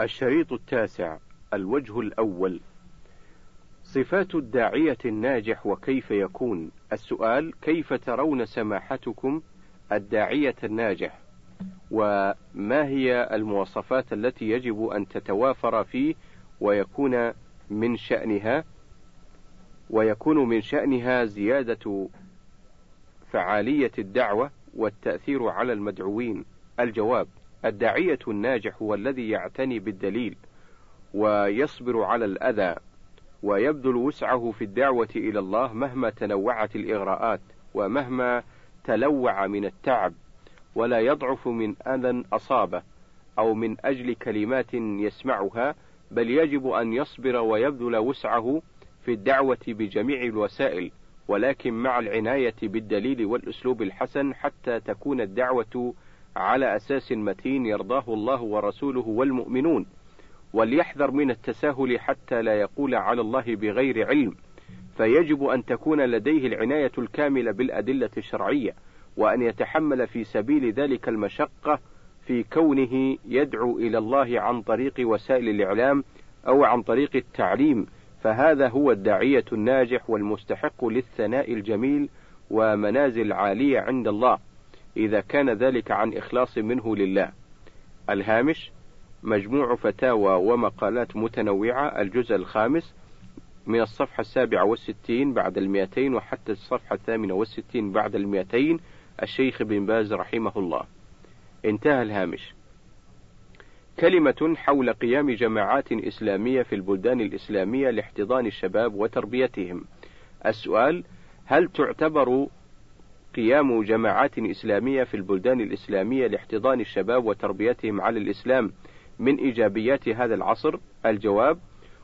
الشريط التاسع، الوجه الأول: صفات الداعية الناجح وكيف يكون. السؤال: كيف ترون سماحتكم الداعية الناجح؟ وما هي المواصفات التي يجب أن تتوافر فيه ويكون من شأنها زيادة فعالية الدعوة والتأثير على المدعوين؟ الجواب: الداعية الناجح هو الذي يعتني بالدليل ويصبر على الأذى ويبذل وسعه في الدعوة إلى الله مهما تنوعت الإغراءات ومهما تلوع من التعب، ولا يضعف من أذى أصابه أو من أجل كلمات يسمعها، بل يجب أن يصبر ويبذل وسعه في الدعوة بجميع الوسائل، ولكن مع العناية بالدليل والأسلوب الحسن حتى تكون الدعوة على أساس متين يرضاه الله ورسوله والمؤمنون. وليحذر من التساهل حتى لا يقول على الله بغير علم، فيجب أن تكون لديه العناية الكاملة بالأدلة الشرعية، وأن يتحمل في سبيل ذلك المشقة في كونه يدعو إلى الله عن طريق وسائل الإعلام أو عن طريق التعليم، فهذا هو الداعية الناجح والمستحق للثناء الجميل ومنازل عالية عند الله، إذا كان ذلك عن إخلاص منه لله. الهامش: مجموع فتاوى ومقالات متنوعة، الجزء الخامس، من الصفحة 67 بعد 200 وحتى الصفحة 68 بعد 200، الشيخ بن باز رحمه الله. انتهى الهامش. كلمة حول قيام جماعات إسلامية في البلدان الإسلامية لاحتضان الشباب وتربيتهم. السؤال: هل تعتبر قيام جماعات إسلامية في البلدان الإسلامية لاحتضان الشباب وتربيتهم على الإسلام من إيجابيات هذا العصر؟ الجواب: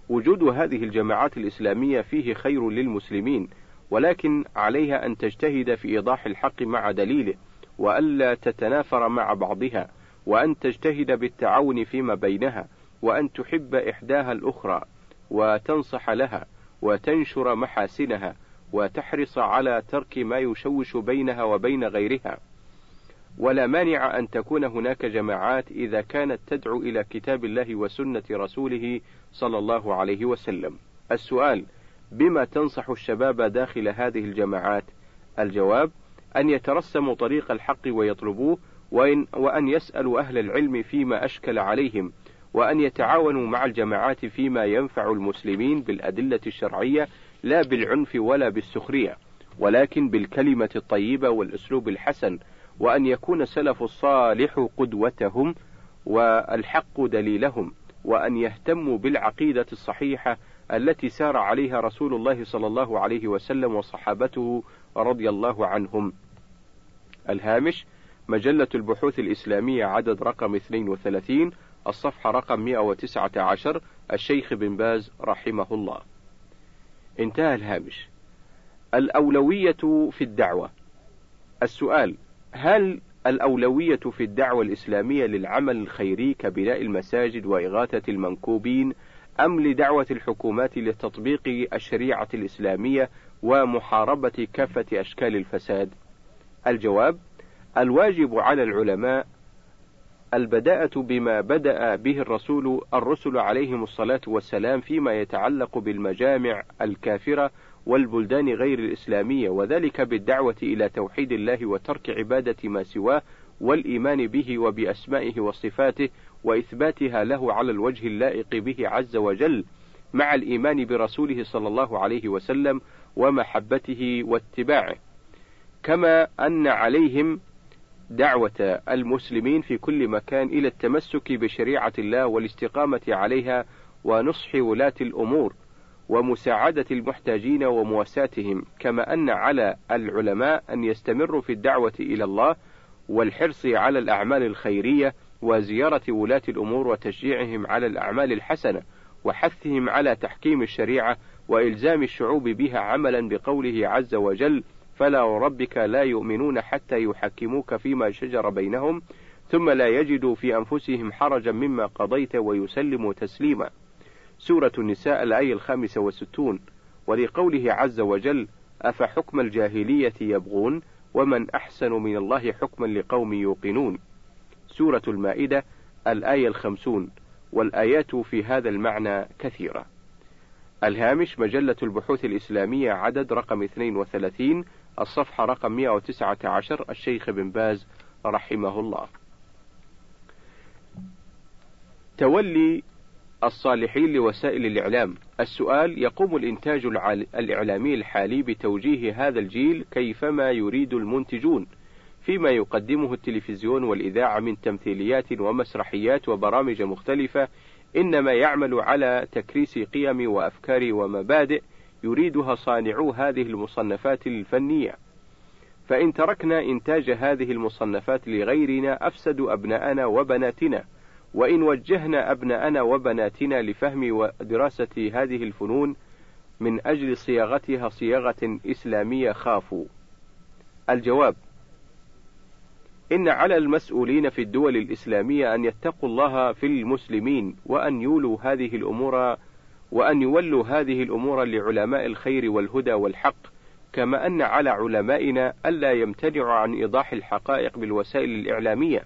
وجود هذه الجماعات الإسلامية فيه خير للمسلمين، ولكن عليها أن تجتهد في إيضاح الحق مع دليله، وألا تتنافر مع بعضها، وأن تجتهد بالتعاون فيما بينها، وأن تحب إحداها الأخرى، وتنصح لها، وتنشر محاسنها، وتحرص على ترك ما يشوش بينها وبين غيرها. ولا مانع أن تكون هناك جماعات إذا كانت تدعو إلى كتاب الله وسنة رسوله صلى الله عليه وسلم. السؤال: بما تنصح الشباب داخل هذه الجماعات؟ الجواب: أن يترسموا طريق الحق ويطلبوه، وأن يسألوا أهل العلم فيما أشكل عليهم، وأن يتعاونوا مع الجماعات فيما ينفع المسلمين بالأدلة الشرعية، لا بالعنف ولا بالسخرية، ولكن بالكلمة الطيبة والأسلوب الحسن، وأن يكون السلف الصالح قدوتهم والحق دليلهم، وأن يهتموا بالعقيدة الصحيحة التي سار عليها رسول الله صلى الله عليه وسلم وصحابته رضي الله عنهم. الهامش: مجلة البحوث الإسلامية، عدد رقم 32، الصفحة رقم 119، الشيخ بن باز رحمه الله. انتهى الهامش. الأولوية في الدعوة. السؤال: هل الأولوية في الدعوة الإسلامية للعمل الخيري كبناء المساجد وإغاثة المنكوبين، أم لدعوة الحكومات لتطبيق الشريعة الإسلامية ومحاربة كافة أشكال الفساد؟ الجواب: الواجب على العلماء البداءة بما بدأ به الرسل عليهم الصلاة والسلام فيما يتعلق بالمجامع الكافرة والبلدان غير الإسلامية، وذلك بالدعوة إلى توحيد الله وترك عبادة ما سواه، والإيمان به وبأسمائه وصفاته، وإثباتها له على الوجه اللائق به عز وجل، مع الإيمان برسوله صلى الله عليه وسلم ومحبته واتباعه. كما أن عليهم دعوة المسلمين في كل مكان إلى التمسك بشريعة الله والاستقامة عليها، ونصح ولاة الأمور، ومساعدة المحتاجين ومواساتهم. كما أن على العلماء أن يستمروا في الدعوة إلى الله، والحرص على الأعمال الخيرية، وزيارة ولاة الأمور، وتشجيعهم على الأعمال الحسنة، وحثهم على تحكيم الشريعة، وإلزام الشعوب بها عملا بقوله عز وجل: فلا وربك لا يؤمنون حتى يحكموك فيما شجر بينهم، ثم لا يجدوا في أنفسهم حرجا مما قضيت ويسلموا تسليما. سورة النساء، الآية 65. ولقوله عز وجل: أفحكم الجاهلية يبغون ومن أحسن من الله حكما لقوم يوقنون. سورة المائدة، الآية 50. والآيات في هذا المعنى كثيرة. الهامش مجلة البحوث الإسلامية عدد رقم 32 الصفحة رقم 119 الشيخ بن باز رحمه الله. تولي الصالحين لوسائل الإعلام. السؤال: يقوم الإنتاج الإعلامي الحالي بتوجيه هذا الجيل كيفما يريد المنتجون فيما يقدمه التلفزيون والإذاعة من تمثيليات ومسرحيات وبرامج مختلفة، إنما يعمل على تكريس قيم وأفكار ومبادئ يريدها صانعو هذه المصنفات الفنية، فإن تركنا إنتاج هذه المصنفات لغيرنا أفسدوا أبناءنا وبناتنا، وإن وجهنا أبناءنا وبناتنا لفهم ودراسة هذه الفنون من أجل صياغتها صياغة إسلامية خافوا. الجواب: إن على المسؤولين في الدول الإسلامية أن يتقوا الله في المسلمين، وأن يولوا هذه الأمور لعلماء الخير والهدى والحق، كما أن على علمائنا ألا يمتنعوا عن إيضاح الحقائق بالوسائل الإعلامية،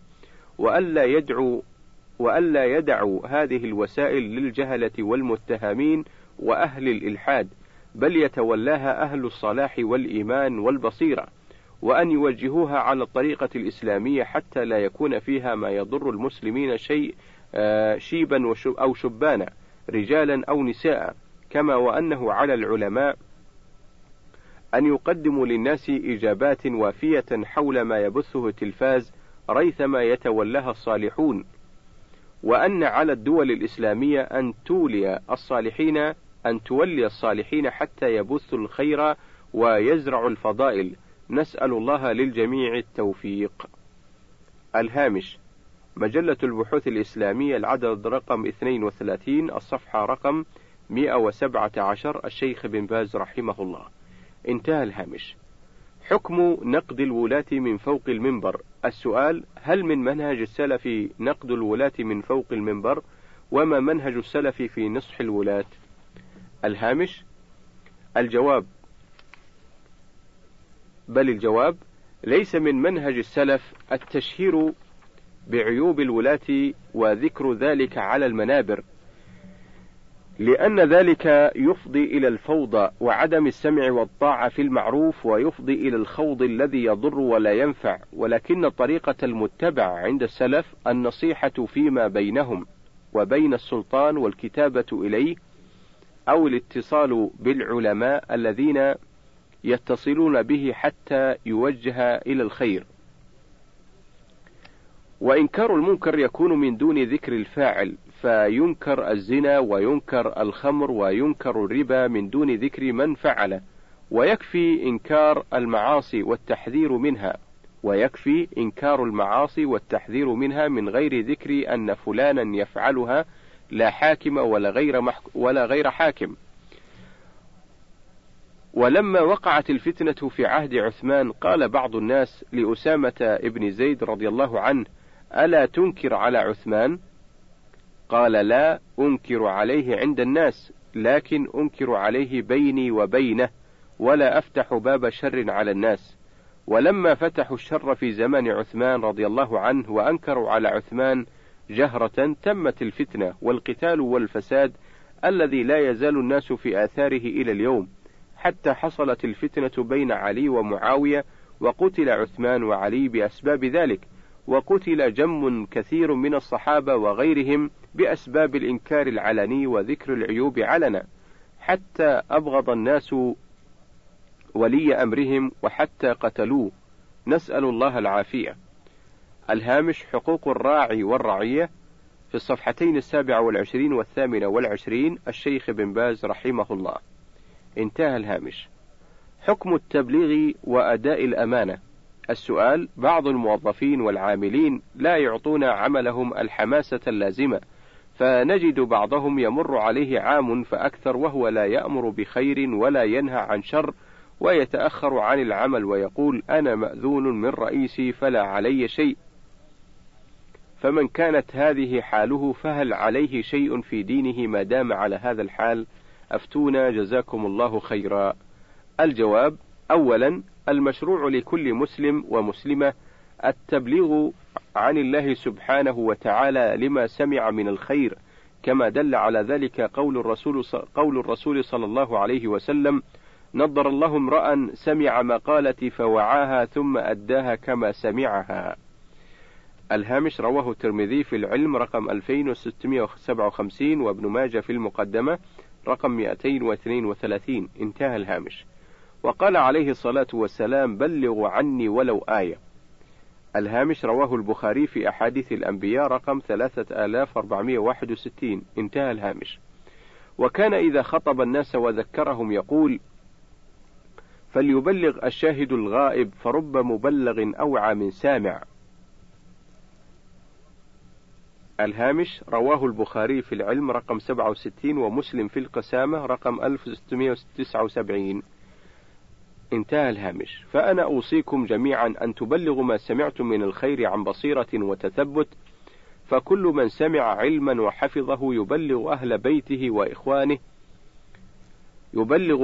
وألا يدعوا هذه الوسائل للجهلة والمتهمين وأهل الإلحاد، بل يتولاها أهل الصلاح والإيمان والبصيرة، وأن يوجهوها على الطريقة الإسلامية حتى لا يكون فيها ما يضر المسلمين شيء شيبا أو شبانا، رجالا أو نساء، كما وأنه على العلماء أن يقدموا للناس إجابات وافية حول ما يبثه التلفاز ريثما يتولاها الصالحون، وأن على الدول الإسلامية أن تولي الصالحين حتى يبثوا الخير ويزرعوا الفضائل. نسأل الله للجميع التوفيق. الهامش: مجلة البحوث الإسلامية العدد رقم 32 الصفحة رقم 117 الشيخ بن باز رحمه الله. انتهى الهامش. حكم نقد الولاة من فوق المنبر. السؤال: هل من منهج السلف نقد الولاة من فوق المنبر؟ وما منهج السلف في نصح الولاة؟ الهامش. الجواب: ليس من منهج السلف التشهير بعيوب الولاة وذكر ذلك على المنابر، لأن ذلك يفضي إلى الفوضى وعدم السمع والطاعة في المعروف، ويفضي إلى الخوض الذي يضر ولا ينفع، ولكن طريقة المتبع عند السلف النصيحة فيما بينهم وبين السلطان، والكتابة إليه، أو الاتصال بالعلماء الذين يتصلون به حتى يوجه إلى الخير. وإنكار المنكر يكون من دون ذكر الفاعل، فينكر الزنا وينكر الخمر وينكر الربا من دون ذكر من فعله، ويكفي إنكار المعاصي والتحذير منها من غير ذكر أن فلانا يفعلها، لا حاكم ولا غير حاكم. ولما وقعت الفتنة في عهد عثمان قال بعض الناس لأسامة بن زيد رضي الله عنه: ألا تنكر على عثمان؟ قال: لا أنكر عليه عند الناس، لكن أنكر عليه بيني وبينه، ولا أفتح باب شر على الناس. ولما فتحوا الشر في زمن عثمان رضي الله عنه وأنكروا على عثمان جهرة، تمت الفتنة والقتال والفساد الذي لا يزال الناس في آثاره إلى اليوم، حتى حصلت الفتنة بين علي ومعاوية، وقتل عثمان وعلي بأسباب ذلك، وقتل جم كثير من الصحابة وغيرهم بأسباب الإنكار العلني وذكر العيوب علنا، حتى أبغض الناس ولي أمرهم وحتى قتلوه، نسأل الله العافية. الهامش: حقوق الراعي والرعية في الصفحتين 27 و28 الشيخ بن باز رحمه الله. انتهى الهامش. حكم التبليغ وأداء الأمانة. السؤال: بعض الموظفين والعاملين لا يعطون عملهم الحماسة اللازمة، فنجد بعضهم يمر عليه عام فأكثر وهو لا يأمر بخير ولا ينهى عن شر، ويتأخر عن العمل ويقول: أنا مأذون من رئيسي فلا علي شيء، فمن كانت هذه حاله فهل عليه شيء في دينه ما دام على هذا الحال؟ أفتونا جزاكم الله خيرا. الجواب: أولا، المشروع لكل مسلم ومسلمة التبليغ عن الله سبحانه وتعالى لما سمع من الخير كما دل على ذلك قول الرسول صلى الله عليه وسلم: نضر الله امرأ سمع مقالتي فوعاها ثم أداها كما سمعها. الهامش: رواه الترمذي في العلم رقم 2657 وابن ماجه في المقدمة رقم 232. انتهى الهامش. وقال عليه الصلاة والسلام: بلغوا عني ولو آية. الهامش: رواه البخاري في أحاديث الأنبياء رقم 3461. انتهى الهامش. وكان إذا خطب الناس وذكرهم يقول: فليبلغ الشاهد الغائب فرب مبلغ أوعى من سامع. الهامش: رواه البخاري في العلم رقم 67 ومسلم في القسامة رقم 1679. انتهى الهامش. فأنا أوصيكم جميعا أن تبلغوا ما سمعتم من الخير عن بصيرة وتثبت، فكل من سمع علما وحفظه يبلغ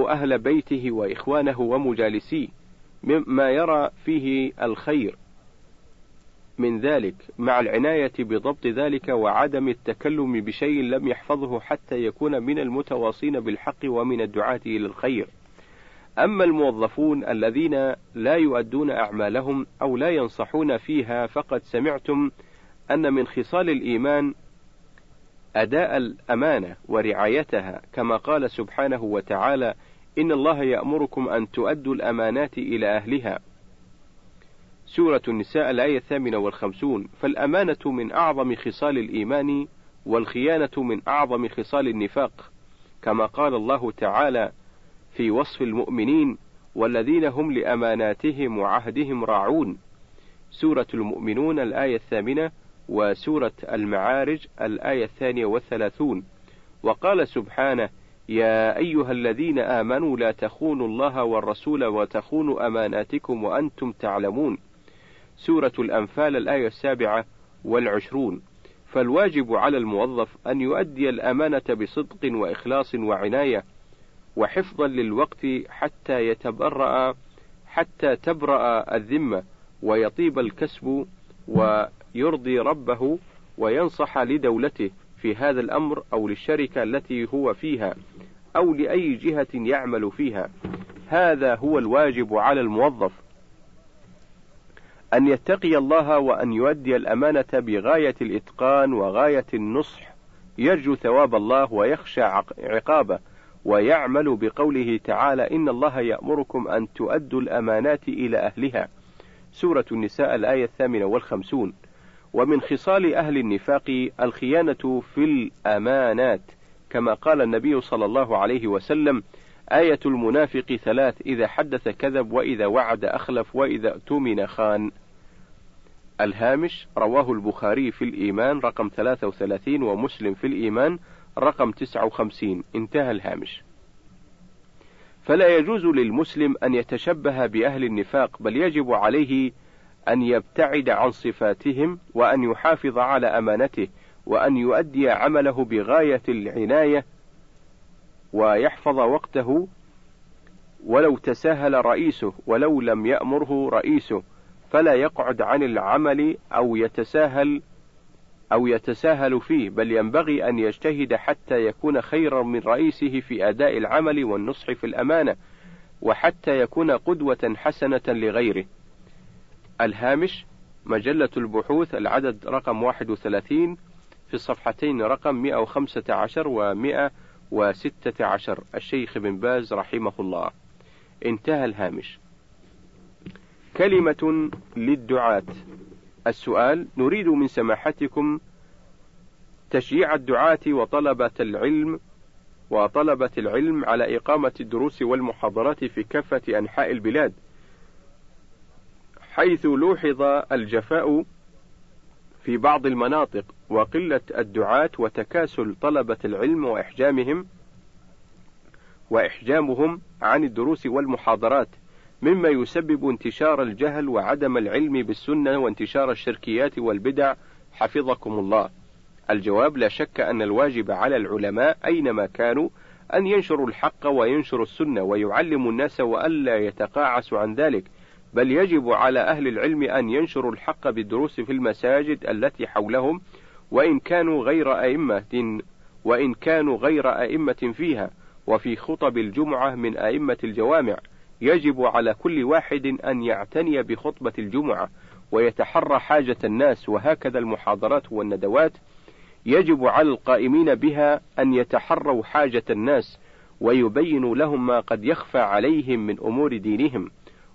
أهل بيته وإخوانه ومجالسيه مما يرى فيه الخير من ذلك، مع العناية بضبط ذلك وعدم التكلم بشيء لم يحفظه حتى يكون من المتواصين بالحق ومن الدعاة إلى الخير. أما الموظفون الذين لا يؤدون أعمالهم أو لا ينصحون فيها، فقد سمعتم أن من خصال الإيمان أداء الأمانة ورعايتها، كما قال سبحانه وتعالى: إن الله يأمركم أن تؤدوا الأمانات إلى أهلها، سورة النساء الآية 58. فالأمانة من أعظم خصال الإيمان، والخيانة من أعظم خصال النفاق، كما قال الله تعالى في وصف المؤمنين: والذين هم لأماناتهم وعهدهم راعون، سورة المؤمنون الآية 8 وسورة المعارج الآية 32. وقال سبحانه: يا أيها الذين آمنوا لا تخونوا الله والرسول وتخونوا أماناتكم وأنتم تعلمون، سورة الأنفال الآية 27. فالواجب على الموظف أن يؤدي الأمانة بصدق وإخلاص وعناية وحفظا للوقت حتى تبرأ الذمة ويطيب الكسب ويرضي ربه وينصح لدولته في هذا الأمر أو للشركة التي هو فيها أو لأي جهة يعمل فيها. هذا هو الواجب على الموظف، أن يتقي الله وأن يؤدي الأمانة بغاية الإتقان وغاية النصح، يرجو ثواب الله ويخشى عقابه، ويعمل بقوله تعالى: إن الله يأمركم أن تؤدوا الأمانات إلى أهلها، سورة النساء الآية 58. ومن خصال أهل النفاق الخيانة في الأمانات، كما قال النبي صلى الله عليه وسلم: آية المنافق 3: إذا حدث كذب، وإذا وعد أخلف، وإذا اؤتمن خان. الهامش: رواه البخاري في الإيمان رقم 33 ومسلم في الإيمان رقم 59. انتهى الهامش. فلا يجوز للمسلم أن يتشبه بأهل النفاق، بل يجب عليه أن يبتعد عن صفاتهم وأن يحافظ على أمانته وأن يؤدي عمله بغاية العناية ويحفظ وقته، ولو تساهل رئيسه ولو لم يأمره رئيسه، فلا يقعد عن العمل أو يتساهل فيه، بل ينبغي أن يجتهد حتى يكون خيرا من رئيسه في أداء العمل والنصح في الأمانة، وحتى يكون قدوة حسنة لغيره. الهامش: مجلة البحوث العدد رقم 31 في الصفحتين رقم 115 و116، الشيخ بن باز رحمه الله. انتهى الهامش. كلمة للدعاة. السؤال: نريد من سماحتكم تشجيع الدعاة وطلبة العلم على إقامة الدروس والمحاضرات في كافة أنحاء البلاد، حيث لوحظ الجفاء في بعض المناطق وقلة الدعاة وتكاسل طلبة العلم وإحجامهم عن الدروس والمحاضرات، مما يسبب انتشار الجهل وعدم العلم بالسنة وانتشار الشركيات والبدع، حفظكم الله. الجواب: لا شك أن الواجب على العلماء أينما كانوا أن ينشروا الحق وينشروا السنة ويعلموا الناس وألا يتقاعسوا عن ذلك، بل يجب على أهل العلم أن ينشروا الحق بالدروس في المساجد التي حولهم، وإن كانوا غير أئمة وإن كانوا غير أئمة فيها، وفي خطب الجمعة من أئمة الجوامع، يجب على كل واحد أن يعتني بخطبة الجمعة ويتحرى حاجة الناس، وهكذا المحاضرات والندوات يجب على القائمين بها أن يتحروا حاجة الناس ويبينوا لهم ما قد يخفى عليهم من أمور دينهم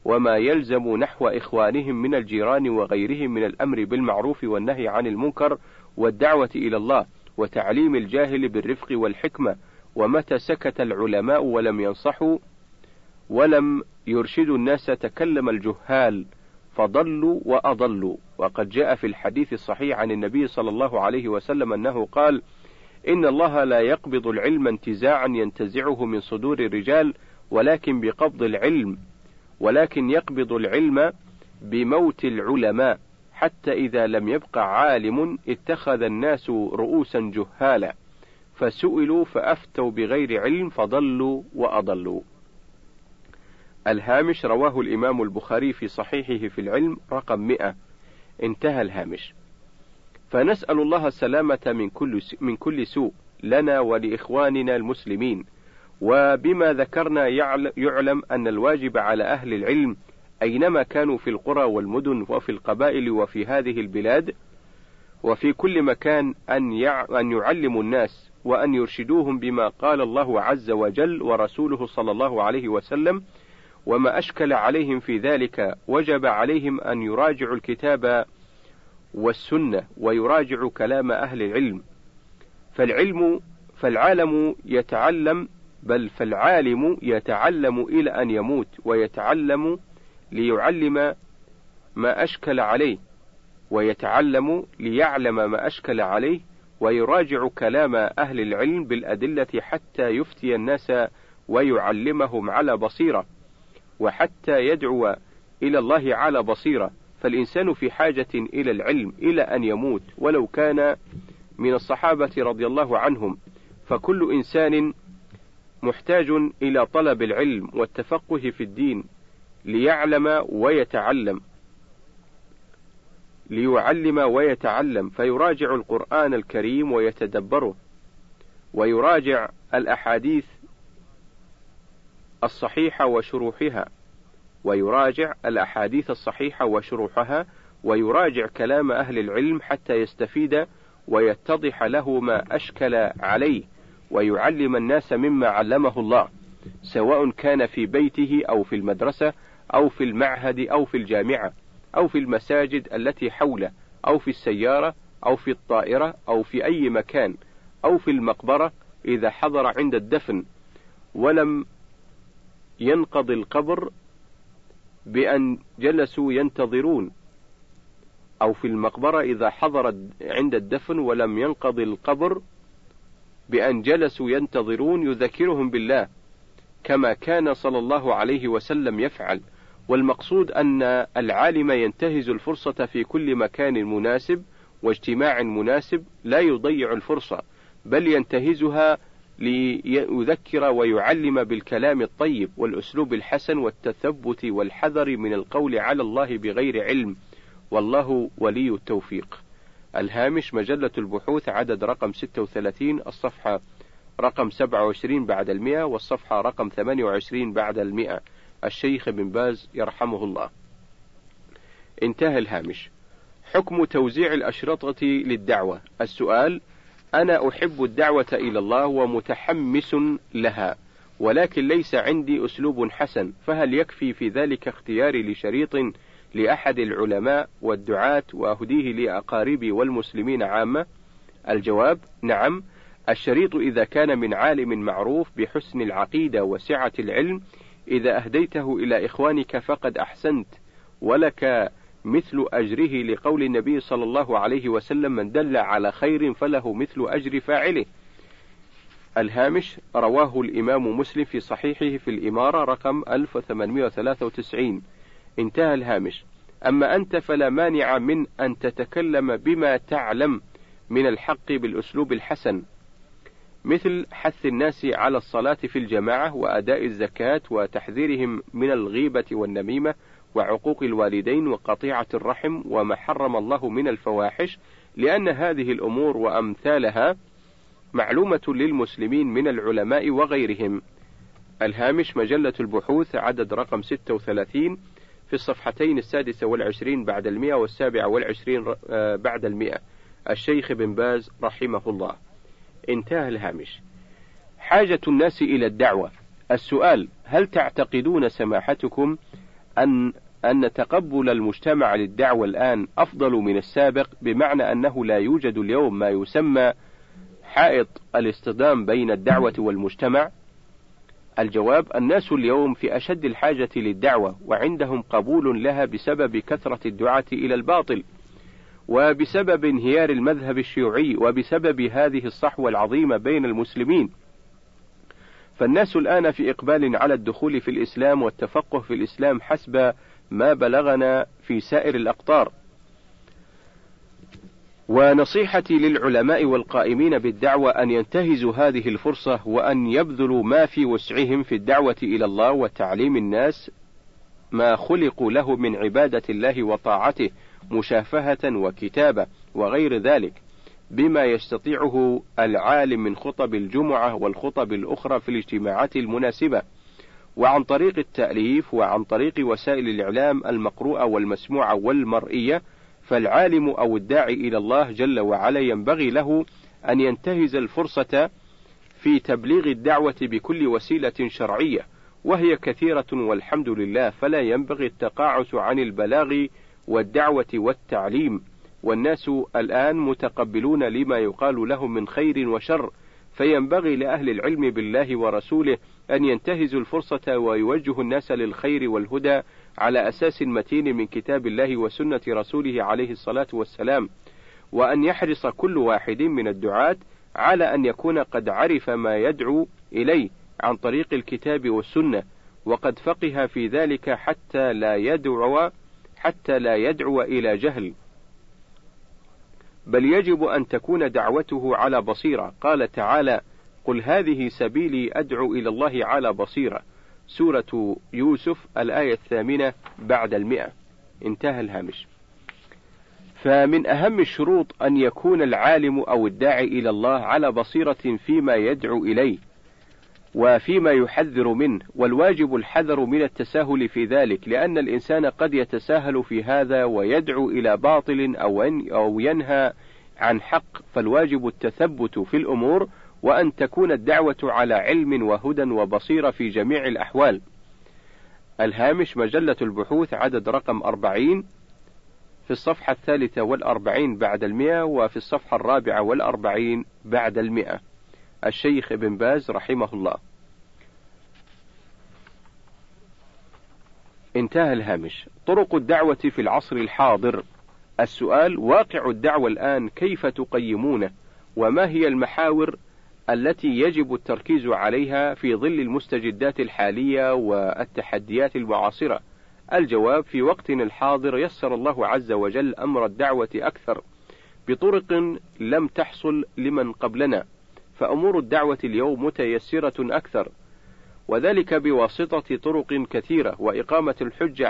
وما يلزم نحو إخوانهم من الجيران وغيرهم من الأمر بالمعروف والنهي عن المنكر والدعوة إلى الله وتعليم الجاهل بالرفق والحكمة. ومتى سكت العلماء ولم ينصحوا ولم يرشدوا الناس تكلم الجهال فضلوا وأضلوا. وقد جاء في الحديث الصحيح عن النبي صلى الله عليه وسلم أنه قال: إن الله لا يقبض العلم انتزاعا ينتزعه من صدور الرجال ولكن بقبض العلم، ولكن يقبض العلم بموت العلماء، حتى إذا لم يبق عالم اتخذ الناس رؤوسا جهالا فسئلوا فأفتوا بغير علم فضلوا وأضلوا. الهامش: رواه الإمام البخاري في صحيحه في العلم رقم 100. انتهى الهامش. فنسأل الله السلامة من كل سوء لنا ولإخواننا المسلمين. وبما ذكرنا يعلم أن الواجب على أهل العلم أينما كانوا في القرى والمدن وفي القبائل وفي هذه البلاد وفي كل مكان أن يعلموا الناس وأن يرشدوهم بما قال الله عز وجل ورسوله صلى الله عليه وسلم، وما أشكل عليهم في ذلك وجب عليهم أن يراجعوا الكتاب والسنة ويراجعوا كلام أهل العلم. فالعالم يتعلم، بل فالعالم يتعلم إلى أن يموت، ويتعلم ليعلم ما أشكل عليه، ويتعلم ليعلم ما أشكل عليه، ويراجع كلام أهل العلم بالأدلة حتى يفتي الناس ويعلمهم على بصيرة، وحتى يدعو إلى الله على بصيرة. فالإنسان في حاجة إلى العلم إلى أن يموت، ولو كان من الصحابة رضي الله عنهم، فكل إنسان محتاج إلى طلب العلم والتفقه في الدين ليعلم ويتعلم، ليعلم ويتعلم، فيراجع القرآن الكريم ويتدبره، ويراجع الأحاديث الصحيحة وشروحها، ويراجع الأحاديث الصحيحة وشروحها، ويراجع كلام أهل العلم حتى يستفيد ويتضح له ما أشكل عليه، ويعلم الناس مما علمه الله، سواء كان في بيته أو في المدرسة أو في المعهد أو في الجامعة أو في المساجد التي حوله أو في السيارة أو في الطائرة أو في أي مكان أو في المقبرة إذا حضر عند الدفن ولم ينقض القبر بأن جلسوا ينتظرون، أو في المقبرة إذا حضرت عند الدفن ولم ينقض القبر بأن جلسوا ينتظرون، يذكرهم بالله كما كان صلى الله عليه وسلم يفعل. والمقصود أن العالم ينتهز الفرصة في كل مكان مناسب واجتماع مناسب، لا يضيع الفرصة بل ينتهزها ليذكر ويعلم بالكلام الطيب والأسلوب الحسن والتثبت والحذر من القول على الله بغير علم، والله ولي التوفيق. الهامش: مجلة البحوث عدد رقم 36، الصفحة رقم 27 بعد 100، والصفحة رقم 28 بعد 100. الشيخ بن باز يرحمه الله. انتهى الهامش. حكم توزيع الأشرطة للدعوة. السؤال: أنا أحب الدعوة إلى الله ومتحمس لها، ولكن ليس عندي أسلوب حسن، فهل يكفي في ذلك اختياري لشريط لأحد العلماء والدعاة وأهديه لأقاربي والمسلمين عامة؟ الجواب: نعم، الشريط إذا كان من عالم معروف بحسن العقيدة وسعة العلم، إذا أهديته إلى إخوانك فقد أحسنت، ولك مثل أجره، لقول النبي صلى الله عليه وسلم: من دل على خير فله مثل أجر فاعله. الهامش: رواه الإمام مسلم في صحيحه في الإمارة رقم 1893. انتهى الهامش. أما أنت فلا مانع من أن تتكلم بما تعلم من الحق بالأسلوب الحسن، مثل حث الناس على الصلاة في الجماعة وأداء الزكاة وتحذيرهم من الغيبة والنميمة وعقوق الوالدين وقطيعة الرحم وما حرم الله من الفواحش، لأن هذه الأمور وأمثالها معلومة للمسلمين من العلماء وغيرهم. الهامش مجلة البحوث عدد رقم 36 في الصفحتين 26 بعد 100 و27 بعد 100 الشيخ بن باز رحمه الله. انتهى الهامش. حاجة الناس إلى الدعوة. السؤال: هل تعتقدون سماحتكم أن تقبل المجتمع للدعوة الآن أفضل من السابق، بمعنى أنه لا يوجد اليوم ما يسمى حائط الاصطدام بين الدعوة والمجتمع؟ الجواب: الناس اليوم في أشد الحاجة للدعوة، وعندهم قبول لها بسبب كثرة الدعاة إلى الباطل، وبسبب انهيار المذهب الشيوعي، وبسبب هذه الصحوة العظيمة بين المسلمين. فالناس الآن في إقبال على الدخول في الإسلام والتفقه في الإسلام حسب ما بلغنا في سائر الأقطار. ونصيحتي للعلماء والقائمين بالدعوة أن ينتهزوا هذه الفرصة، وأن يبذلوا ما في وسعهم في الدعوة إلى الله وتعليم الناس ما خلقوا له من عبادة الله وطاعته مشافهة وكتابة وغير ذلك، بما يستطيعه العالم من خطب الجمعة والخطب الأخرى في الاجتماعات المناسبة، وعن طريق التأليف، وعن طريق وسائل الإعلام المقروءة والمسموعة والمرئية. فالعالم أو الداعي إلى الله جل وعلا ينبغي له أن ينتهز الفرصة في تبليغ الدعوة بكل وسيلة شرعية، وهي كثيرة والحمد لله، فلا ينبغي التقاعس عن البلاغ والدعوة والتعليم. والناس الآن متقبلون لما يقال لهم من خير وشر، فينبغي لأهل العلم بالله ورسوله أن ينتهزوا الفرصة ويوجهوا الناس للخير والهدى على أساس متين من كتاب الله وسنة رسوله عليه الصلاة والسلام، وأن يحرص كل واحد من الدعاة على أن يكون قد عرف ما يدعو إليه عن طريق الكتاب والسنة، وقد فقه في ذلك حتى لا يدعو إلى جهل، بل يجب أن تكون دعوته على بصيرة. قال تعالى: قل هذه سبيلي أدعو إلى الله على بصيرة، سورة يوسف الآية 8 بعد 100. انتهى الهامش. فمن أهم الشروط أن يكون العالم أو الداعي إلى الله على بصيرة فيما يدعو إليه وفيما يحذر منه، والواجب الحذر من التساهل في ذلك، لأن الإنسان قد يتساهل في هذا ويدعو إلى باطل أو ينهى عن حق. فالواجب التثبت في الأمور، وأن تكون الدعوة على علم وهدى وبصيرة في جميع الأحوال. الهامش مجلة البحوث عدد رقم 40 في الصفحة 43 بعد 100 وفي الصفحة 44 بعد 100 الشيخ بن باز رحمه الله. انتهى الهامش. طرق الدعوة في العصر الحاضر. السؤال: واقع الدعوة الآن كيف تقيمونه، وما هي المحاور التي يجب التركيز عليها في ظل المستجدات الحالية والتحديات المعاصرة؟ الجواب: في وقتنا الحاضر يسر الله عز وجل أمر الدعوة أكثر بطرق لم تحصل لمن قبلنا، فأمور الدعوة اليوم متيسرة أكثر، وذلك بواسطة طرق كثيرة. وإقامة الحجة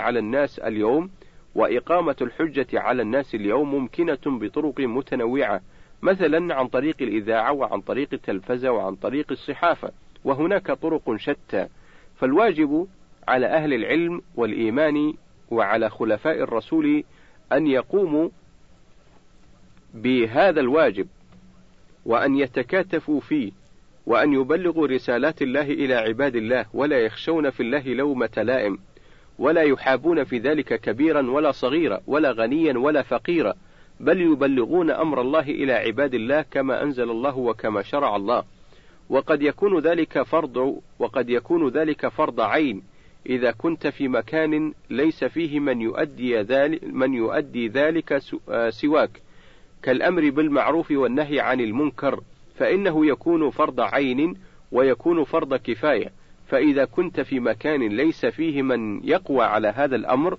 على الناس اليوم ممكنة بطرق متنوعة، مثلا عن طريق الإذاعة، وعن طريق التلفزة، وعن طريق الصحافة، وهناك طرق شتى. فالواجب على أهل العلم والإيمان وعلى خلفاء الرسول أن يقوموا بهذا الواجب، وأن يتكاتفوا فيه، وأن يبلغوا رسالات الله إلى عباد الله، ولا يخشون في الله لومة لائم، ولا يحابون في ذلك كبيرا ولا صغيرا، ولا غنيا ولا فقيرا، بل يبلغون أمر الله إلى عباد الله كما أنزل الله وكما شرع الله. وقد يكون ذلك فرض عين إذا كنت في مكان ليس فيه من يؤدي ذلك سواك، كالأمر بالمعروف والنهي عن المنكر، فإنه يكون فرض عين ويكون فرض كفاية. فإذا كنت في مكان ليس فيه من يقوى على هذا الأمر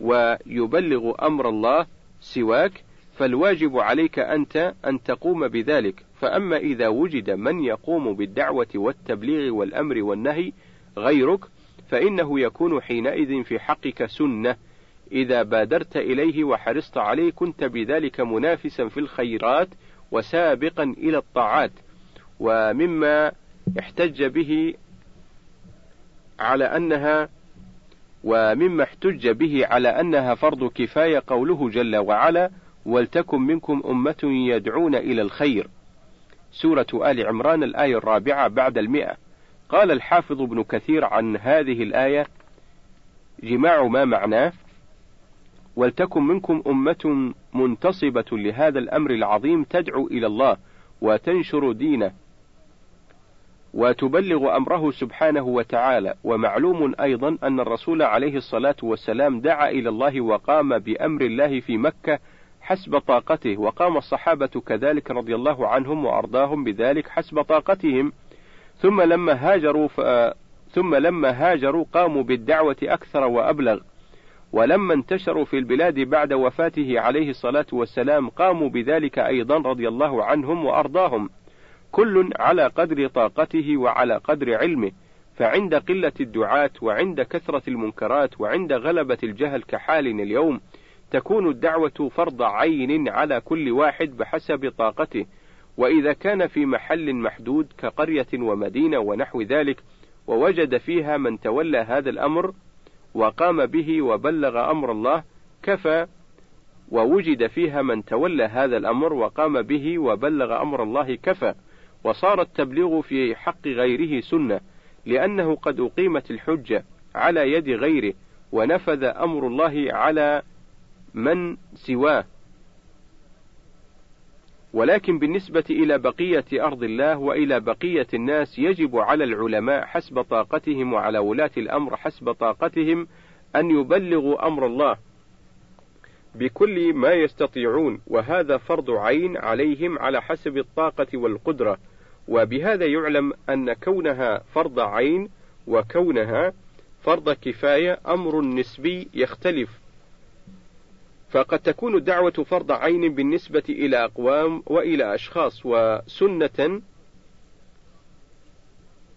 ويبلغ أمر الله سواك، فالواجب عليك أنت أن تقوم بذلك. فأما إذا وجد من يقوم بالدعوة والتبليغ والأمر والنهي غيرك، فإنه يكون حينئذ في حقك سنة. إذا بادرت إليه وحرصت عليه كنت بذلك منافسا في الخيرات وسابقا إلى الطاعات، ومما احتج به على أنها فرض كفاية قوله جل وعلا: ولتكن منكم أمة يدعون إلى الخير، سورة آل عمران الآية 4 بعد 100. قال الحافظ ابن كثير عن هذه الآية جماع ما معناه: ولتكن منكم أمة منتصبة لهذا الأمر العظيم، تدعو إلى الله وتنشر دينه وتبلغ أمره سبحانه وتعالى. ومعلوم أيضا أن الرسول عليه الصلاة والسلام دعا إلى الله وقام بأمر الله في مكة حسب طاقته، وقام الصحابة كذلك رضي الله عنهم وأرضاهم بذلك حسب طاقتهم، ثم لما هاجروا قاموا بالدعوة أكثر وأبلغ، ولما انتشروا في البلاد بعد وفاته عليه الصلاة والسلام قاموا بذلك أيضا رضي الله عنهم وأرضاهم، كل على قدر طاقته وعلى قدر علمه. فعند قلة الدعاة وعند كثرة المنكرات وعند غلبة الجهل كحالنا اليوم تكون الدعوة فرض عين على كل واحد بحسب طاقته، وإذا كان في محل محدود كقرية ومدينة ونحو ذلك ووجد فيها من تولى هذا الأمر وقام به وبلغ أمر الله كفى، وصار التبليغ في حق غيره سنة، لأنه قد أقيمت الحجة على يد غيره ونفذ أمر الله على من سواه. ولكن بالنسبة إلى بقية أرض الله وإلى بقية الناس يجب على العلماء حسب طاقتهم وعلى ولاة الأمر حسب طاقتهم أن يبلغوا أمر الله بكل ما يستطيعون، وهذا فرض عين عليهم على حسب الطاقة والقدرة. وبهذا يعلم أن كونها فرض عين وكونها فرض كفاية أمر نسبي يختلف، فقد تكون الدعوة فرض عين بالنسبة إلى أقوام وإلى أشخاص، وسنة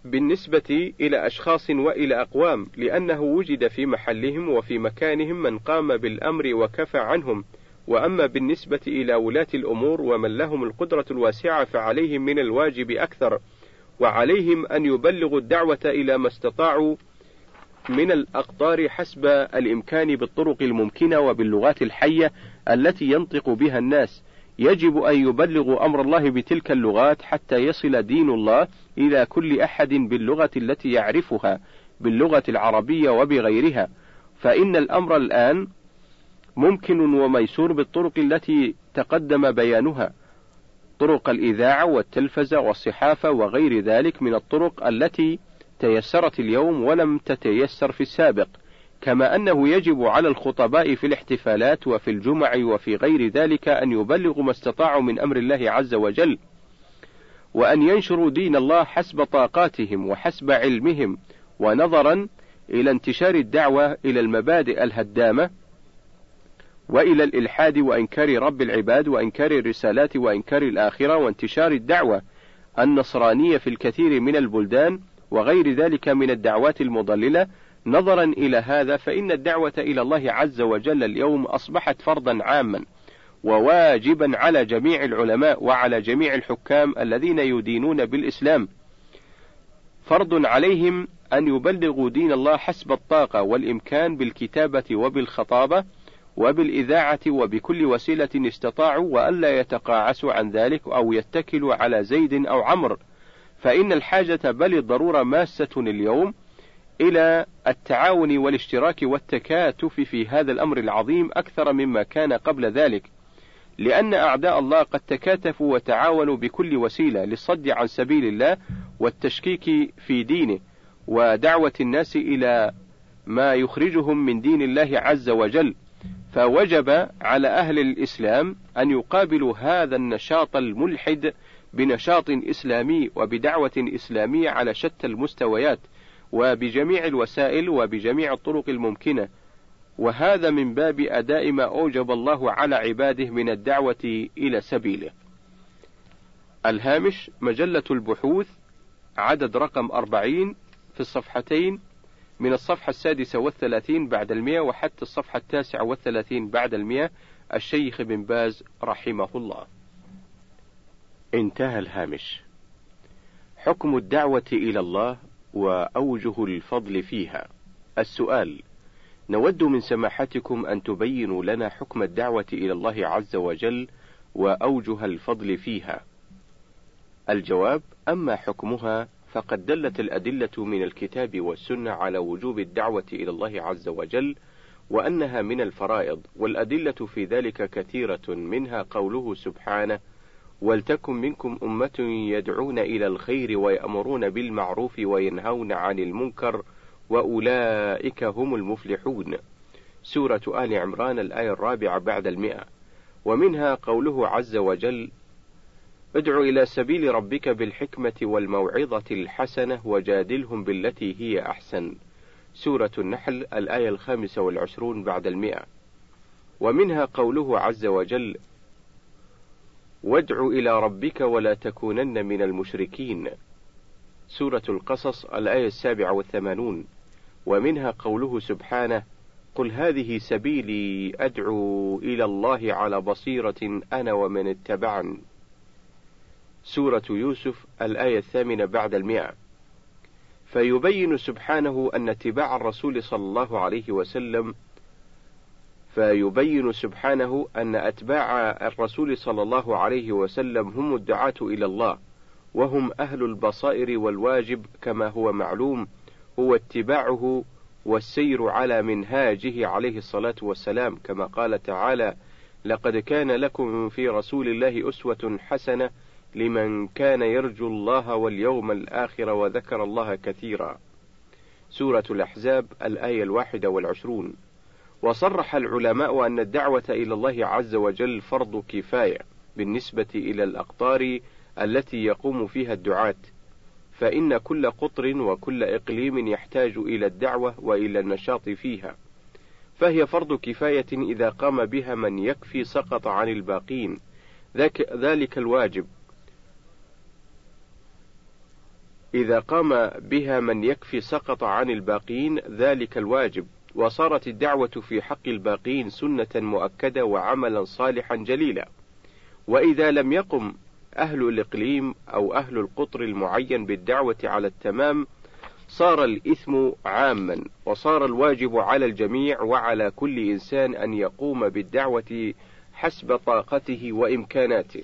بالنسبة إلى أشخاص وإلى أقوام، لأنه وجد في محلهم وفي مكانهم من قام بالأمر وكفى عنهم. وأما بالنسبة إلى ولاة الأمور ومن لهم القدرة الواسعة فعليهم من الواجب أكثر، وعليهم أن يبلغوا الدعوة إلى ما استطاعوا من الأقطار حسب الإمكان بالطرق الممكنة وباللغات الحية التي ينطق بها الناس. يجب أن يبلغوا أمر الله بتلك اللغات حتى يصل دين الله إلى كل أحد باللغة التي يعرفها، باللغة العربية وبغيرها، فإن الأمر الآن ممكن وميسور بالطرق التي تقدم بيانها، طرق الإذاعة والتلفزة والصحافة وغير ذلك من الطرق التي تيسرت اليوم ولم تتيسر في السابق. كما أنه يجب على الخطباء في الاحتفالات وفي الجمع وفي غير ذلك أن يبلغوا ما استطاعوا من أمر الله عز وجل، وأن ينشروا دين الله حسب طاقاتهم وحسب علمهم. ونظرا إلى انتشار الدعوة إلى المبادئ الهدامة وإلى الإلحاد وإنكار رب العباد وإنكار الرسالات وإنكار الآخرة، وانتشار الدعوة النصرانية في الكثير من البلدان وغير ذلك من الدعوات المضللة، نظرا إلى هذا فإن الدعوة إلى الله عز وجل اليوم أصبحت فرضا عاما وواجبا على جميع العلماء وعلى جميع الحكام الذين يدينون بالإسلام، فرض عليهم أن يبلغوا دين الله حسب الطاقة والإمكان بالكتابة وبالخطابة وبالإذاعة وبكل وسيلة استطاعوا، وألا يتقاعسوا عن ذلك أو يتكلوا على زيد أو عمرو، فإن الحاجة بل الضرورة ماسة اليوم إلى التعاون والاشتراك والتكاتف في هذا الأمر العظيم أكثر مما كان قبل ذلك، لأن أعداء الله قد تكاتفوا وتعاونوا بكل وسيلة للصد عن سبيل الله والتشكيك في دينه ودعوة الناس إلى ما يخرجهم من دين الله عز وجل. فوجب على أهل الإسلام أن يقابلوا هذا النشاط الملحد بنشاط إسلامي وبدعوة إسلامية على شتى المستويات وبجميع الوسائل وبجميع الطرق الممكنة، وهذا من باب أداء ما أوجب الله على عباده من الدعوة إلى سبيله. الهامش: مجلة البحوث عدد رقم 40 في الصفحتين من الصفحة 36 بعد 100 وحتى الصفحة 39 بعد 100، الشيخ بن باز رحمه الله. انتهى الهامش. حكم الدعوة إلى الله وأوجه الفضل فيها. السؤال: نود من سماحتكم أن تبينوا لنا حكم الدعوة إلى الله عز وجل وأوجه الفضل فيها. الجواب: أما حكمها فقد دلت الأدلة من الكتاب والسنة على وجوب الدعوة إلى الله عز وجل وأنها من الفرائض، والأدلة في ذلك كثيرة، منها قوله سبحانه: ولتكن منكم أمة يدعون إلى الخير ويأمرون بالمعروف وينهون عن المنكر وأولئك هم المفلحون، سورة آل عمران الآية 4 بعد 100. ومنها قوله عز وجل: ادع إلى سبيل ربك بالحكمة والموعظة الحسنة وجادلهم بالتي هي أحسن، سورة النحل الآية 25 بعد 100. ومنها قوله عز وجل: وادع إلى ربك ولا تكونن من المشركين، سورة القصص الآية 87. ومنها قوله سبحانه: قل هذه سبيلي أدعو إلى الله على بصيرة أنا ومن اتبعني، سورة يوسف الآية 8 بعد 100. فيبين سبحانه أن اتباع الرسول صلى الله عليه وسلم أتباع الرسول صلى الله عليه وسلم هم الدعاة إلى الله، وهم أهل البصائر، والواجب كما هو معلوم هو اتباعه والسير على منهاجه عليه الصلاة والسلام، كما قال تعالى: لقد كان لكم في رسول الله أسوة حسنة لمن كان يرجو الله واليوم الآخر وذكر الله كثيرا، سورة الأحزاب الآية 21. وصرح العلماء أن الدعوة إلى الله عز وجل فرض كفاية بالنسبة إلى الأقطار التي يقوم فيها الدعاة، فإن كل قطر وكل إقليم يحتاج إلى الدعوة وإلى النشاط فيها، فهي فرض كفاية إذا قام بها من يكفي سقط عن الباقين ذلك الواجب، وصارت الدعوة في حق الباقين سنة مؤكدة وعملا صالحا جليلا. وإذا لم يقم أهل الإقليم أو أهل القطر المعين بالدعوة على التمام صار الإثم عاما، وصار الواجب على الجميع وعلى كل إنسان أن يقوم بالدعوة حسب طاقته وإمكاناته.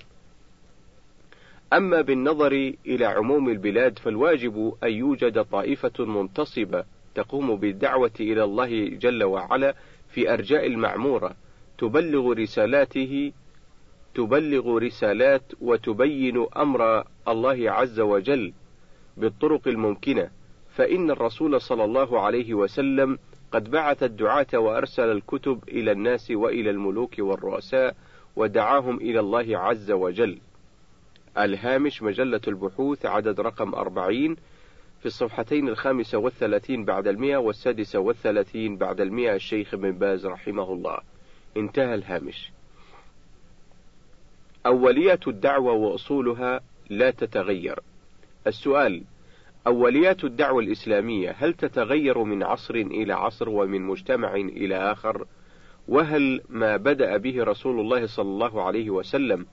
أما بالنظر إلى عموم البلاد فالواجب أن يوجد طائفة منتصبة تقوم بالدعوة إلى الله جل وعلا في أرجاء المعمورة، تبلغ رسالات وتبين أمر الله عز وجل بالطرق الممكنة، فإن الرسول صلى الله عليه وسلم قد بعث الدعاة وأرسل الكتب إلى الناس وإلى الملوك والرؤساء ودعاهم إلى الله عز وجل. الهامش: مجلة البحوث عدد رقم 40 في الصفحتين 35 بعد 100 و36 بعد 100، الشيخ بن باز رحمه الله. انتهى الهامش. أوليات الدعوة وأصولها لا تتغير. السؤال: أوليات الدعوة الإسلامية هل تتغير من عصر إلى عصر ومن مجتمع إلى آخر؟ وهل ما بدأ به رسول الله صلى الله عليه وسلم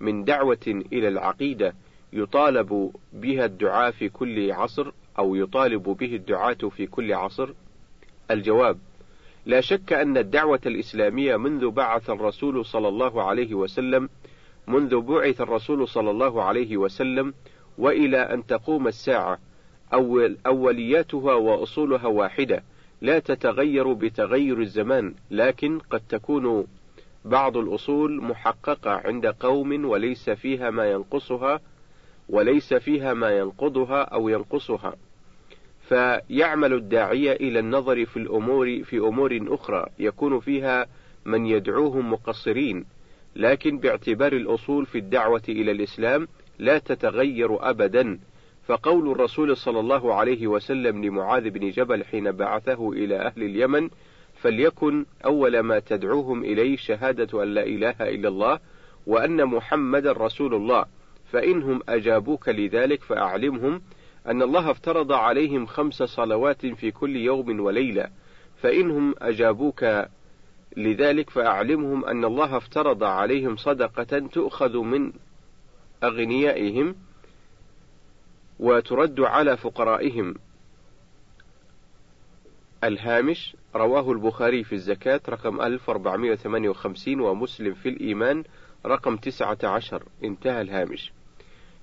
من دعوة إلى العقيدة يطالب بها الدعاة في كل عصر أو يطالب به الدعاة في كل عصر؟ الجواب: لا شك أن الدعوة الإسلامية منذ بعث الرسول صلى الله عليه وسلم وإلى أن تقوم الساعة أولياتها وأصولها واحدة لا تتغير بتغير الزمان، لكن قد تكون بعض الأصول محققة عند قوم وليس فيها ما ينقضها أو ينقصها، فيعمل الداعية إلى النظر في أمور أخرى يكون فيها من يدعوهم مقصرين، لكن باعتبار الأصول في الدعوة إلى الإسلام لا تتغير أبدا، فقول الرسول صلى الله عليه وسلم لمعاذ بن جبل حين بعثه إلى أهل اليمن: فليكن أول ما تدعوهم إليه شهادة أن لا إله إلا الله وأن محمدا رسول الله، فإنهم أجابوك لذلك فأعلمهم أن الله افترض عليهم 5 صلوات في كل يوم وليلة، أن الله افترض عليهم صدقة تؤخذ من أغنيائهم وترد على فقرائهم. الهامش: رواه البخاري في الزكاة رقم 1458 ومسلم في الإيمان رقم 19. انتهى الهامش.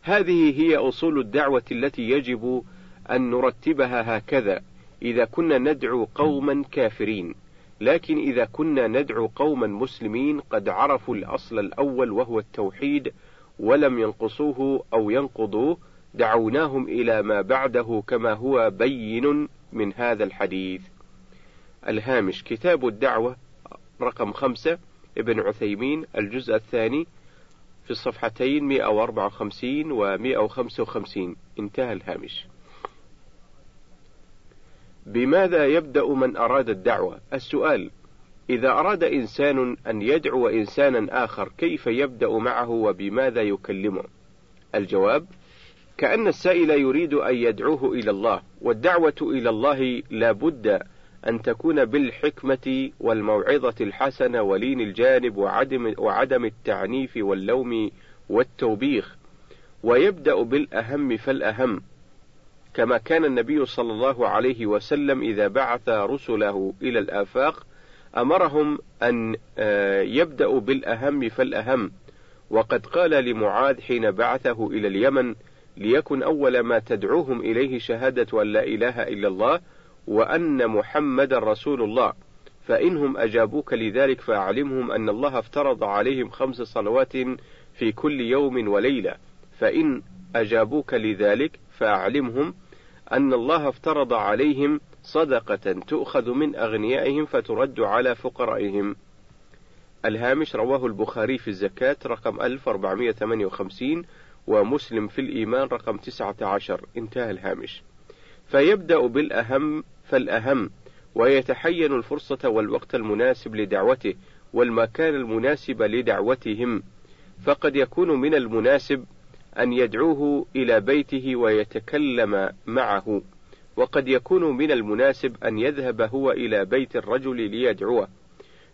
هذه هي أصول الدعوة التي يجب أن نرتبها هكذا إذا كنا ندعو قوما كافرين، لكن إذا كنا ندعو قوما مسلمين قد عرفوا الأصل الأول وهو التوحيد ولم ينقصوه أو ينقضوه دعوناهم إلى ما بعده كما هو بين من هذا الحديث. الهامش: كتاب الدعوة رقم 5 ابن عثيمين، الجزء الثاني، في الصفحتين 154 و 155. انتهى الهامش. بماذا يبدأ من أراد الدعوة؟ السؤال: إذا أراد إنسان أن يدعو إنسانا آخر كيف يبدأ معه وبماذا يكلمه؟ الجواب: كأن السائل يريد أن يدعوه إلى الله، والدعوة إلى الله لابد أن تكون بالحكمة والموعظة الحسنة ولين الجانب وعدم التعنيف واللوم والتوبيخ، ويبدأ بالأهم فالأهم، كما كان النبي صلى الله عليه وسلم إذا بعث رسله إلى الآفاق أمرهم أن يبدأوا بالأهم فالأهم، وقد قال لمعاذ حين بعثه إلى اليمن: ليكن أول ما تدعوهم إليه شهادة أن لا إله إلا الله وأن محمد رسول الله، فإنهم أجابوك لذلك فأعلمهم أن الله افترض عليهم 5 صلوات في كل يوم وليلة، فإن أجابوك لذلك فأعلمهم أن الله افترض عليهم صدقة تؤخذ من أغنيائهم فترد على فقرائهم. الهامش: رواه البخاري في الزكاة رقم 1458 ومسلم في الإيمان رقم 19. انتهى الهامش. فيبدأ بالأهم فالأهم، ويتحين الفرصة والوقت المناسب لدعوته والمكان المناسب لدعوتهم، فقد يكون من المناسب أن يدعوه إلى بيته ويتكلم معه، وقد يكون من المناسب أن يذهب هو إلى بيت الرجل ليدعوه،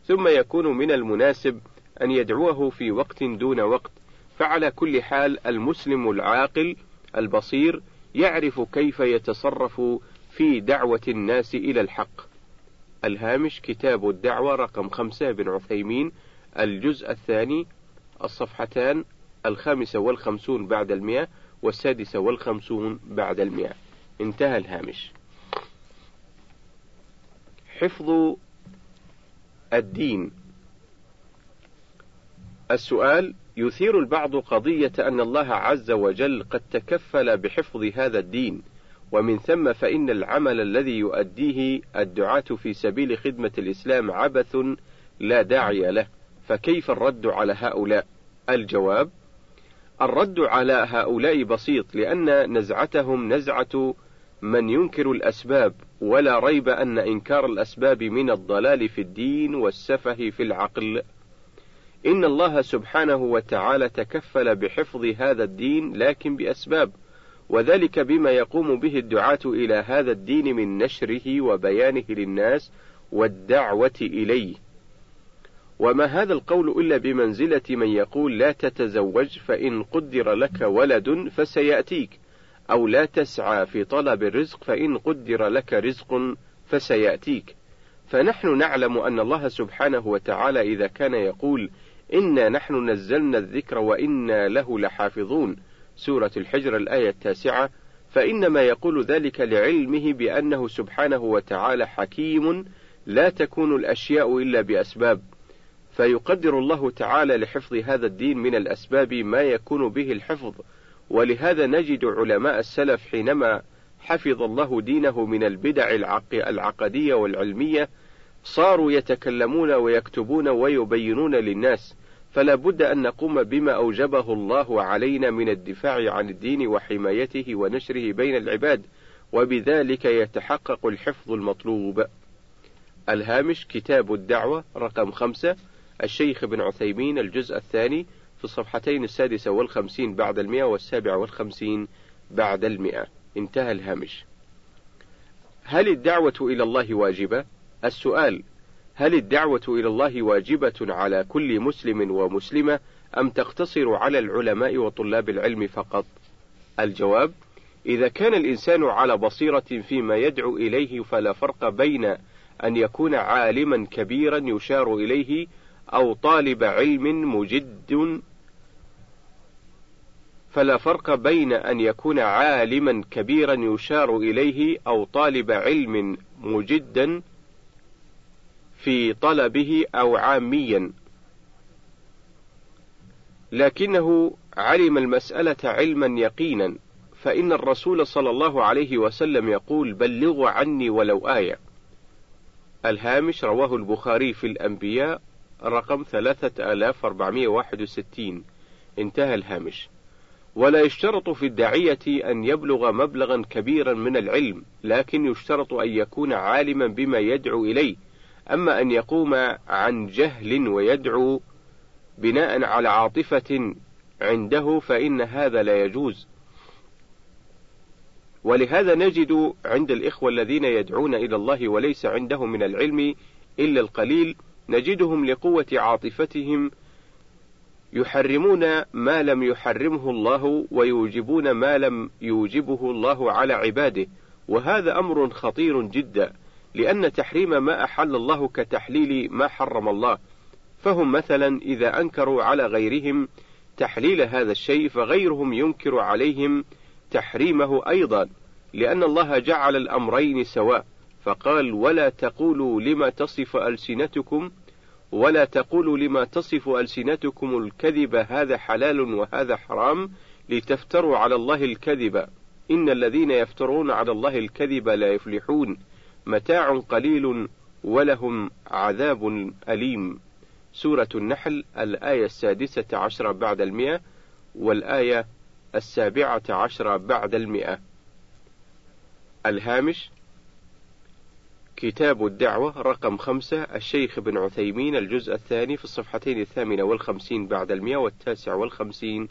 ثم يكون من المناسب أن يدعوه في وقت دون وقت. فعلى كل حال المسلم العاقل البصير يعرف كيف يتصرف في دعوة الناس إلى الحق. الهامش: كتاب الدعوة رقم 5 بن عثيمين، الجزء الثاني، الصفحتان 55 بعد 100 56 بعد 100. انتهى الهامش. حفظ الدين. السؤال: يثير البعض قضية أن الله عز وجل قد تكفل بحفظ هذا الدين، ومن ثم فإن العمل الذي يؤديه الدعاة في سبيل خدمة الإسلام عبث لا داعي له، فكيف الرد على هؤلاء؟ الجواب: الرد على هؤلاء بسيط، لأن نزعتهم نزعة من ينكر الأسباب، ولا ريب أن إنكار الأسباب من الضلال في الدين والسفه في العقل. إن الله سبحانه وتعالى تكفل بحفظ هذا الدين لكن بأسباب، وذلك بما يقوم به الدعاة إلى هذا الدين من نشره وبيانه للناس والدعوة إليه. وما هذا القول إلا بمنزلة من يقول: لا تتزوج فإن قدر لك ولد فسيأتيك، أو لا تسعى في طلب الرزق فإن قدر لك رزق فسيأتيك. فنحن نعلم أن الله سبحانه وتعالى إذا كان يقول: إنا نحن نزلنا الذكر وإنا له لحافظون، سورة الحجر الآية 9، فإنما يقول ذلك لعلمه بأنه سبحانه وتعالى حكيم لا تكون الأشياء إلا بأسباب، فيقدر الله تعالى لحفظ هذا الدين من الأسباب ما يكون به الحفظ. ولهذا نجد علماء السلف حينما حفظ الله دينه من البدع العقدية والعلمية صاروا يتكلمون ويكتبون ويبينون للناس، فلا بد أن نقوم بما أوجبه الله علينا من الدفاع عن الدين وحمايته ونشره بين العباد، وبذلك يتحقق الحفظ المطلوب. الهامش: كتاب الدعوة رقم 5 الشيخ بن عثيمين، الجزء الثاني، في الصفحتين 56 بعد 100 57 بعد 100. انتهى الهامش. هل الدعوة إلى الله واجبة؟ السؤال: هل الدعوة إلى الله واجبة على كل مسلم ومسلمة أم تقتصر على العلماء وطلاب العلم فقط؟ الجواب: إذا كان الإنسان على بصيرة فيما يدعو إليه فلا فرق بين أن يكون عالما كبيرا يشار إليه أو طالب علم مجد، فلا فرق بين أن يكون عالما كبيرا يشار إليه أو طالب علم مجدا في طلبه أو عاميا، لكنه علم المسألة علما يقينا، فإن الرسول صلى الله عليه وسلم يقول: بلغوا عني ولو آية. الهامش: رواه البخاري في الأنبياء رقم 3461. انتهى الهامش. ولا يشترط في الداعية أن يبلغ مبلغا كبيرا من العلم، لكن يشترط أن يكون عالما بما يدعو إليه. أما أن يقوم عن جهل ويدعو بناء على عاطفة عنده فإن هذا لا يجوز. ولهذا نجد عند الإخوة الذين يدعون إلى الله وليس عندهم من العلم إلا القليل، نجدهم لقوة عاطفتهم يحرمون ما لم يحرمه الله ويوجبون ما لم يوجبه الله على عباده، وهذا أمر خطير جدا، لأن تحريم ما أحل الله كتحليل ما حرم الله. فهم مثلا إذا أنكروا على غيرهم تحليل هذا الشيء فغيرهم ينكر عليهم تحريمه أيضا، لأن الله جعل الأمرين سواء، فقال: ولا تقولوا لما تصف ألسنتكم الكذب هذا حلال وهذا حرام لتفتروا على الله الكذب، إن الذين يفترون على الله الكذب لا يفلحون، متاع قليل ولهم عذاب أليم. سورة النحل الآية 16 بعد 100 والآية 17 بعد 100. الهامش: كتاب الدعوة رقم 5 الشيخ بن عثيمين، الجزء الثاني، في الصفحتين 58 بعد 100 و59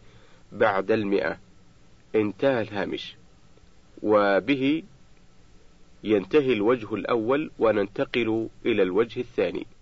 بعد 100. انتهى الهامش. وبه ينتهي الوجه الأول وننتقل إلى الوجه الثاني.